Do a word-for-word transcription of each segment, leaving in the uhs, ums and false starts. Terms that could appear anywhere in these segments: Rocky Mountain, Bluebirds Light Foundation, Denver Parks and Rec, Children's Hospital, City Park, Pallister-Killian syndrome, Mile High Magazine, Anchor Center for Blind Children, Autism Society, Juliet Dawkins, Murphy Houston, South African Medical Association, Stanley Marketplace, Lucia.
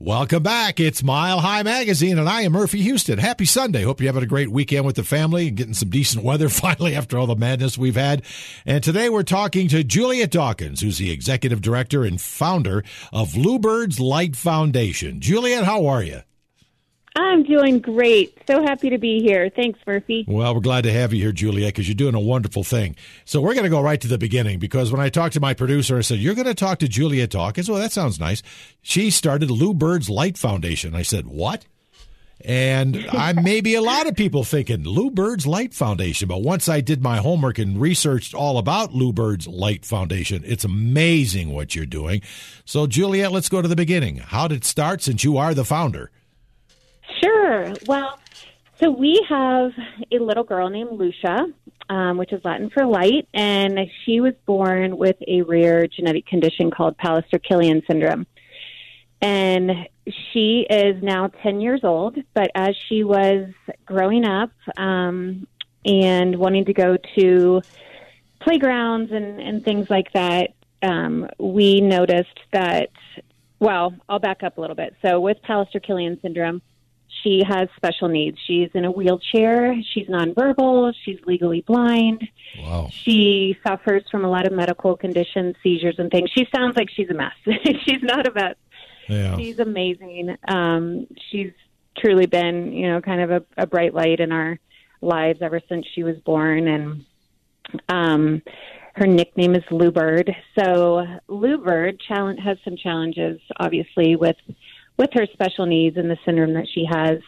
Welcome back. It's Mile High Magazine, and I am Murphy Houston. Happy Sunday. Hope you're having a great weekend with the family and getting some decent weather finally after all the madness we've had. And today we're talking to Juliet Dawkins, who's the executive director and founder of Bluebirds Light Foundation. Juliet, how are you? I'm doing great. So happy to be here. Thanks, Murphy. Well, we're glad to have you here, Juliet, because you're doing a wonderful thing. So we're going to go right to the beginning, because when I talked to my producer, I said, you're going to talk to Juliet Dawkins. Well, that sounds nice. She started Bluebirds Light Foundation. I said, what? And I maybe a lot of people thinking, Bluebirds Light Foundation. But once I did my homework and researched all about Bluebirds Light Foundation, it's amazing what you're doing. So, Juliet, let's go to the beginning. How did it start, since you are the founder? Sure. Well, so we have a little girl named Lucia, um, which is Latin for light, and she was born with a rare genetic condition called Pallister-Killian syndrome. And she is now ten years old, but as she was growing up um, and wanting to go to playgrounds and, and things like that, um, we noticed that, well, I'll back up a little bit. So with Pallister-Killian syndrome, she has special needs. She's in a wheelchair. She's nonverbal. She's legally blind. Wow. She suffers from a lot of medical conditions, seizures, and things. She sounds like she's a mess. She's not a mess. Yeah. She's amazing. Um, she's truly been, you know, kind of a, a bright light in our lives ever since she was born. And um, her nickname is Bluebird. So Bluebird challenge has some challenges, obviously, with. with her special needs and the syndrome that she has.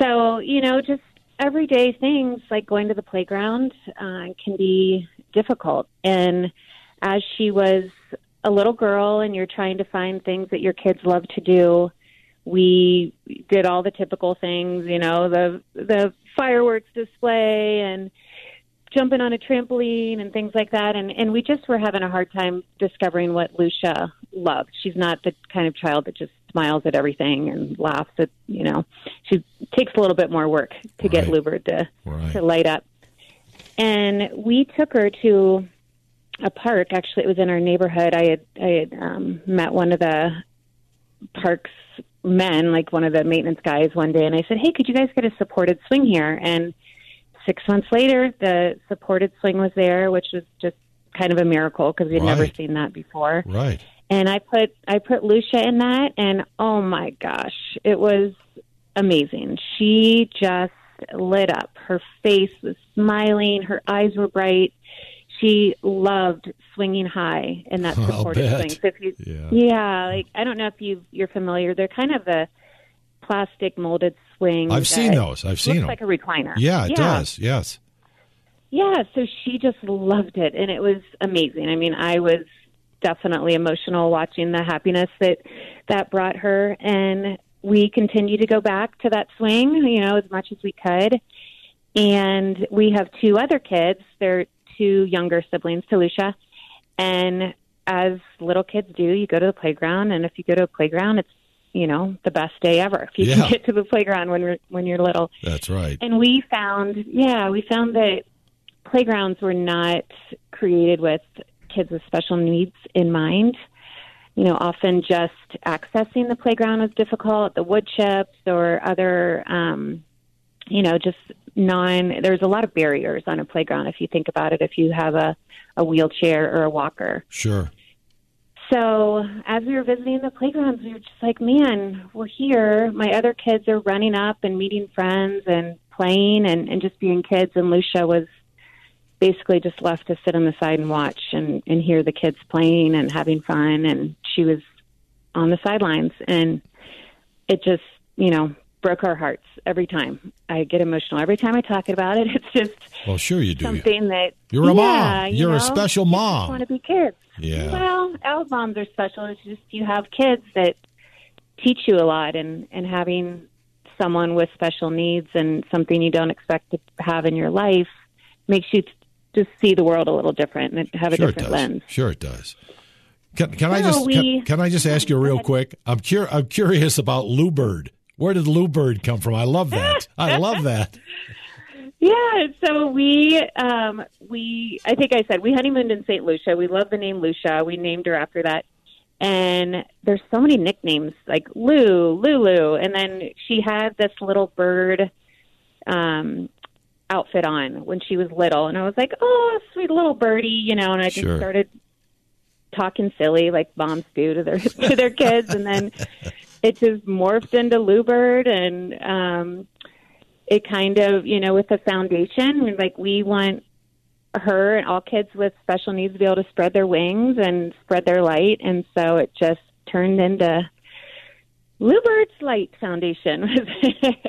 So, you know, just everyday things like going to the playground uh, can be difficult. And as she was a little girl and you're trying to find things that your kids love to do, we did all the typical things, you know, the the fireworks display and jumping on a trampoline and things like that. And, and we just were having a hard time discovering what Lucia loved. She's not the kind of child that just smiles at everything and laughs at, you know, she takes a little bit more work to get right. Bluebird to, right. to light up. And we took her to a park. Actually, it was in our neighborhood. I had, I had um, met one of the park's men, like one of the maintenance guys one day. And I said, hey, could you guys get a supported swing here? And six months later, the supported swing was there, which was just kind of a miracle because we'd right. never seen that before. Right. And I put I put Lucia in that, and oh my gosh, it was amazing. She just lit up. Her face was smiling. Her eyes were bright. She loved swinging high in that supported swing. So if you, yeah. yeah, like I don't know if you you're familiar. They're kind of a plastic molded swing. I've seen those. I've seen them. Looks like a recliner. Yeah, it yeah. does. Yes. Yeah. So she just loved it, and it was amazing. I mean, I was definitely emotional watching the happiness that that brought her, and we continued to go back to that swing, you know, as much as we could. And we have two other kids. They're two younger siblings to Lucia, and as little kids do, you go to the playground, and if you go to a playground, it's, you know, the best day ever if you yeah. can get to the playground when we're, when you're little. That's right. And we found, yeah, we found that playgrounds were not created with kids with special needs in mind. You know, often just accessing the playground was difficult, the wood chips or other, um, you know, just non, there's a lot of barriers on a playground if you think about it, if you have a, a wheelchair or a walker. Sure. So as we were visiting the playgrounds, we were just like, man, we're here. My other kids are running up and meeting friends and playing and, and just being kids. And Lucia was basically just left to sit on the side and watch and, and hear the kids playing and having fun. And she was on the sidelines, and it just, you know, broke our hearts every time. I get emotional every time I talk about it. It's just well, sure you do. Something that you're a yeah, mom. You're you know, a special mom. You want to be kids. Yeah. Well, all moms are special. It's just you have kids that teach you a lot, and, and having someone with special needs and something you don't expect to have in your life makes you th- just see the world a little different and have a sure different lens. Sure it does. Can, can so I just we, can, can I just ask you real quick? I'm cur- I'm curious about Bluebird. Where did Bluebird come from? I love that. I love that. Yeah, so we um, we I think I said we honeymooned in Saint Lucia. We love the name Lucia. We named her after that. And there's so many nicknames, like Lou, Lulu. And then she had this little bird um, outfit on when she was little. And I was like, oh, sweet little birdie, you know. And I just sure. started talking silly like moms do to their to their kids. And then it just morphed into Lou Bird. And um, it kind of, you know, with the foundation, like we want her and all kids with special needs to be able to spread their wings and spread their light. And so it just turned into Bluebirds Light Foundation.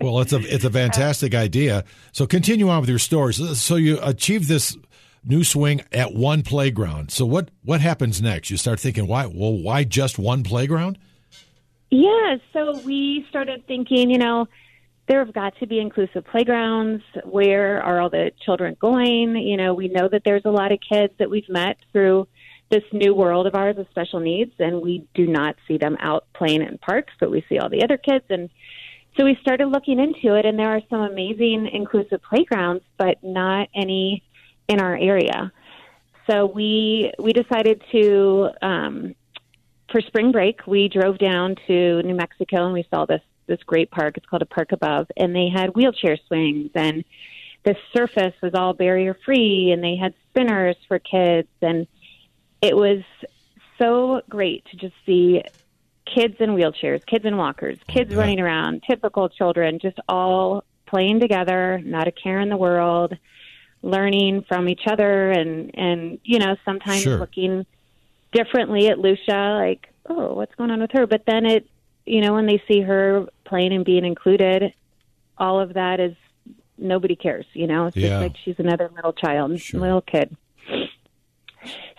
Well, it's a it's a fantastic idea. So continue on with your stories. So you achieve this new swing at one playground. So what, what happens next? You start thinking, why? Well, why just one playground? Yeah, so we started thinking, you know, there have got to be inclusive playgrounds. Where are all the children going? You know, we know that there's a lot of kids that we've met through this new world of ours of special needs, and we do not see them out playing in parks, but we see all the other kids. And so we started looking into it, and there are some amazing inclusive playgrounds, but not any in our area. So we we decided to, um, for spring break, we drove down to New Mexico, and we saw this this great park. It's called A Park Above, and they had wheelchair swings, and the surface was all barrier free, and they had spinners for kids. And it was so great to just see kids in wheelchairs, kids in walkers, kids running around, typical children, just all playing together, not a care in the world, learning from each other. And, and, you know, sometimes sure. looking differently at Lucia, like, oh, what's going on with her? But then it, you know, when they see her playing and being included, all of that is nobody cares, you know. It's yeah. just like she's another little child, sure. little kid.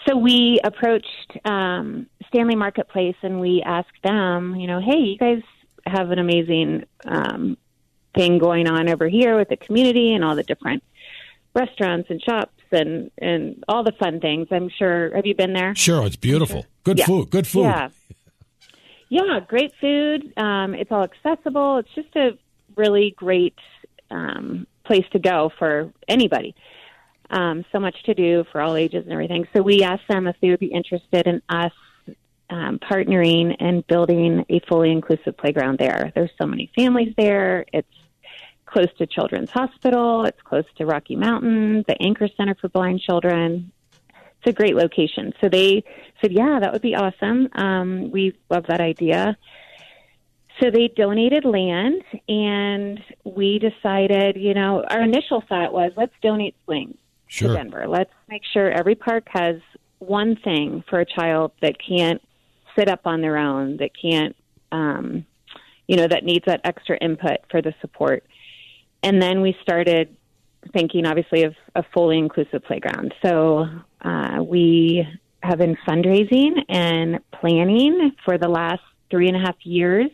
So we approached um, Stanley Marketplace, and we asked them, you know, hey, you guys have an amazing um, thing going on over here with the community and all the different restaurants and shops and, and all the fun things. I'm sure. Have you been there? Sure. It's beautiful. Sure. Good yeah. food. Good food. Yeah. Yeah, great food. Um, it's all accessible. It's just a really great um, place to go for anybody. Um, so much to do for all ages and everything. So we asked them if they would be interested in us um, partnering and building a fully inclusive playground there. There's so many families there. It's close to Children's Hospital. It's close to Rocky Mountain, the Anchor Center for Blind Children. It's a great location. So they said, yeah, that would be awesome. Um, we love that idea. So they donated land, and we decided, you know, our initial thought was, let's donate swings sure. to Denver. Let's make sure every park has one thing for a child that can't sit up on their own, that can't, um, you know, that needs that extra input for the support. And then we started thinking, obviously, of a fully inclusive playground. So uh, we have been fundraising and planning for the last three and a half years.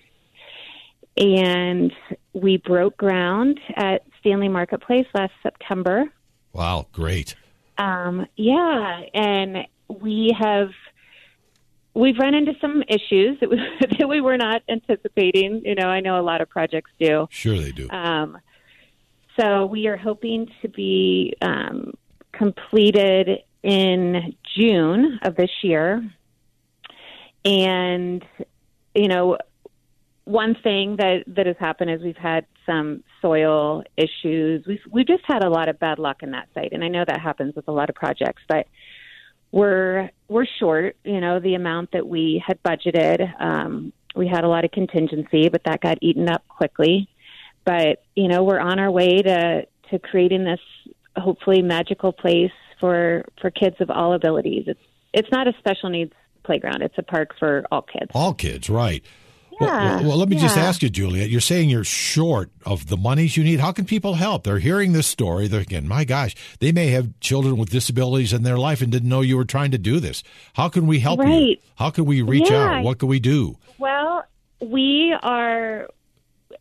And we broke ground at Stanley Marketplace last September. Wow, great. Um, yeah, and we have, we've run into some issues that we, that we were not anticipating. You know, I know a lot of projects do. Sure they do. Um So we are hoping to be um, completed in June of this year. And, you know, one thing that, that has happened is we've had some soil issues. We've, we've just had a lot of bad luck in that site. And I know that happens with a lot of projects, but we're, we're short, you know, the amount that we had budgeted. Um, we had a lot of contingency, but that got eaten up quickly. But, you know, we're on our way to, to creating this hopefully magical place for, for kids of all abilities. It's it's not a special needs playground. It's a park for all kids. All kids, right. Yeah. Well, well let me yeah. just ask you, Juliet, you're saying you're short of the monies you need. How can people help? They're hearing this story. They're thinking, my gosh, they may have children with disabilities in their life and didn't know you were trying to do this. How can we help right. you? How can we reach yeah. out? What can we do? Well, we are...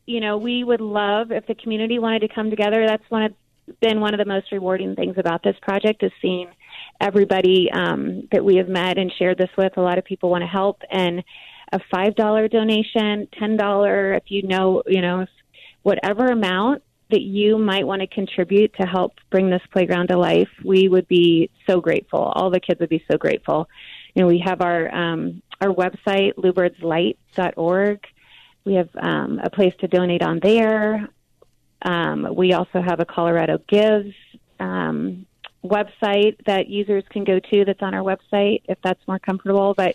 You know, we would love if the community wanted to come together. That's one of, been one of the most rewarding things about this project is seeing everybody um, that we have met and shared this with. A lot of people want to help. And a five dollar donation, ten dollars, if you know, you know, whatever amount that you might want to contribute to help bring this playground to life, we would be so grateful. All the kids would be so grateful. You know, we have our um, our website, bluebirds light dot org. We have um, a place to donate on there. Um, we also have a Colorado Gives um, website that users can go to that's on our website if that's more comfortable. But,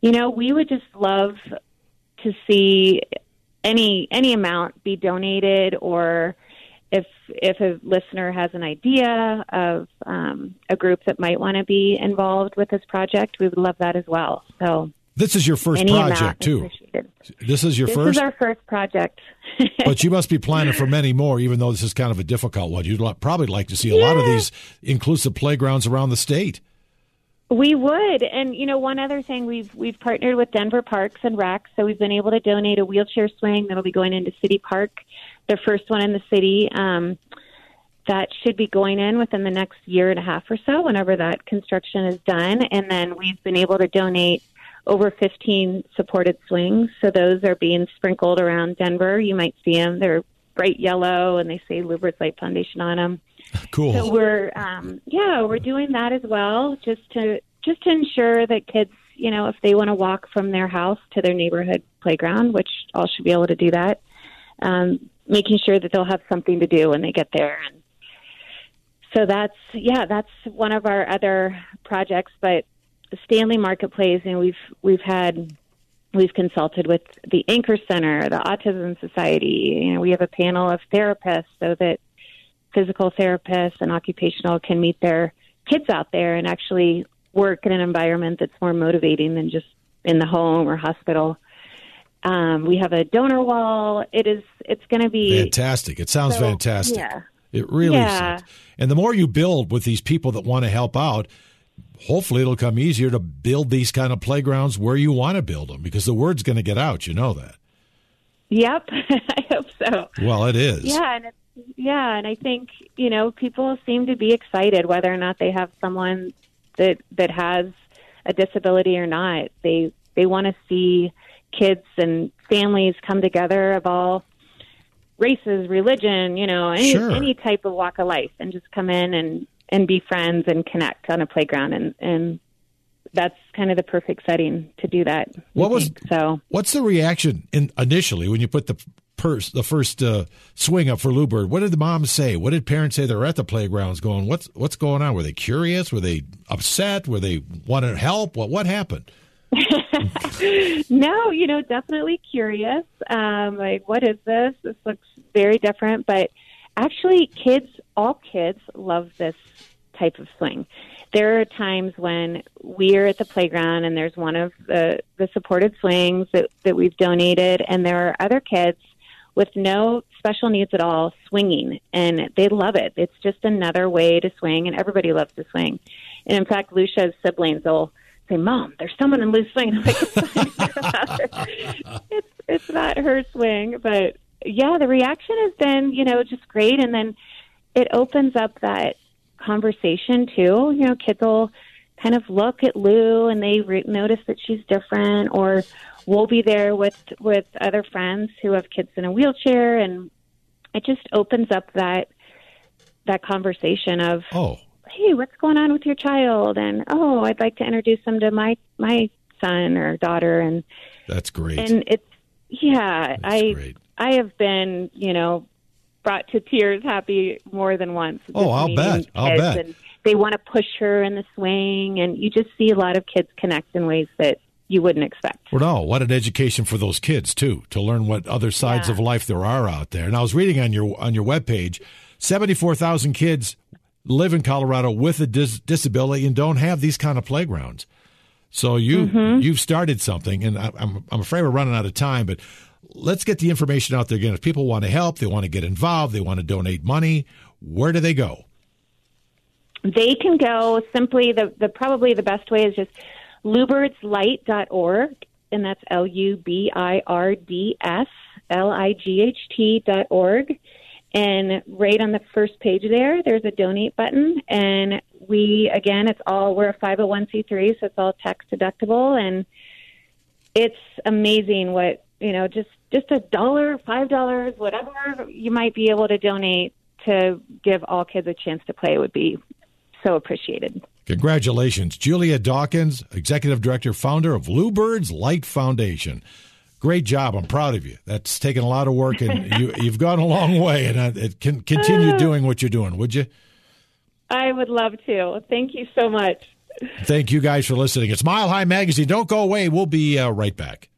you know, we would just love to see any any amount be donated, or if if a listener has an idea of um, a group that might want to be involved with this project, we would love that as well. So this is your first project, too. This is your this first? This is our first project. But you must be planning for many more, even though this is kind of a difficult one. You'd probably like to see a yeah. lot of these inclusive playgrounds around the state. We would. And, you know, one other thing, we've we've partnered with Denver Parks and Rec, so we've been able to donate a wheelchair swing that'll be going into City Park, the first one in the city. Um, that should be going in within the next year and a half or so, whenever that construction is done. And then we've been able to donate over fifteen supported swings. So those are being sprinkled around Denver. You might see them. They're bright yellow, and they say Bluebirds Light Foundation on them. Cool. So we're, um, yeah, we're doing that as well, just to just to ensure that kids, you know, if they want to walk from their house to their neighborhood playground, which all should be able to do that, um, making sure that they'll have something to do when they get there. And so that's, yeah, that's one of our other projects, but Stanley Marketplace, and we've we've had we've consulted with the Anchor Center, the Autism Society. You know, we have a panel of therapists so that physical therapists and occupational can meet their kids out there and actually work in an environment that's more motivating than just in the home or hospital. Um, we have a donor wall. It is it's going to be fantastic. It sounds so fantastic. Yeah. It really yeah. is. And the more you build with these people that want to help out, hopefully it'll come easier to build these kind of playgrounds where you want to build them, because the word's going to get out. You know that. Yep. I hope so. Well, it is. Yeah. And it's, yeah. And I think, you know, people seem to be excited whether or not they have someone that, that has a disability or not. They, they want to see kids and families come together of all races, religion, you know, any, sure. any type of walk of life, and just come in and, and be friends and connect on a playground. And, and that's kind of the perfect setting to do that. What was, so what's the reaction in, initially when you put the purse, the first uh, swing up for Bluebird? What did the moms say? What did parents say? They're at the playgrounds going, what's, what's going on? Were they curious? Were they upset? Were they want to help? What, what happened? No, you know, definitely curious. Um, like, what is this? This looks very different, but actually, kids, all kids love this type of swing. There are times when we're at the playground and there's one of the, the supported swings that, that we've donated, and there are other kids with no special needs at all swinging, and they love it. It's just another way to swing, and everybody loves to swing. And in fact, Lucia's siblings will say, Mom, there's someone in Lu's swing. I'm like, it's, not it's, it's not her swing, but... Yeah, the reaction has been, you know, just great. And then it opens up that conversation, too. You know, kids will kind of look at Lu and they re- notice that she's different, or we'll be there with, with other friends who have kids in a wheelchair. And it just opens up that that conversation of, oh, hey, what's going on with your child? And, oh, I'd like to introduce them to my, my son or daughter. And that's great. And it's, yeah, that's I... Great. I have been, you know, brought to tears happy more than once. Oh, I'll bet. I'll bet. And they want to push her in the swing, and you just see a lot of kids connect in ways that you wouldn't expect. Well, no, what an education for those kids, too, to learn what other sides yeah. of life there are out there. And I was reading on your on your webpage, seventy-four thousand kids live in Colorado with a dis- disability and don't have these kind of playgrounds. So you, mm-hmm. you've started something, and I, I'm I'm afraid we're running out of time, but... Let's get the information out there again. If people want to help, they want to get involved, they want to donate money, where do they go? They can go simply, the, the probably the best way is just bluebirds light dot org, and that's L U B I R D S L I G H T dot org. And right on the first page there, there's a donate button. And we, again, it's all, we're a five oh one c three, so it's all tax deductible. And it's amazing what, you know, just, just a dollar, five dollars, whatever you might be able to donate to give all kids a chance to play would be so appreciated. Congratulations, Juliet Dawkins, Executive Director, founder of Bluebirds Light Foundation. Great job. I'm proud of you. That's taken a lot of work, and you, you've gone a long way, and uh, it can continue doing what you're doing, would you? I would love to. Thank you so much. Thank you guys for listening. It's Mile High Magazine. Don't go away. We'll be uh, right back.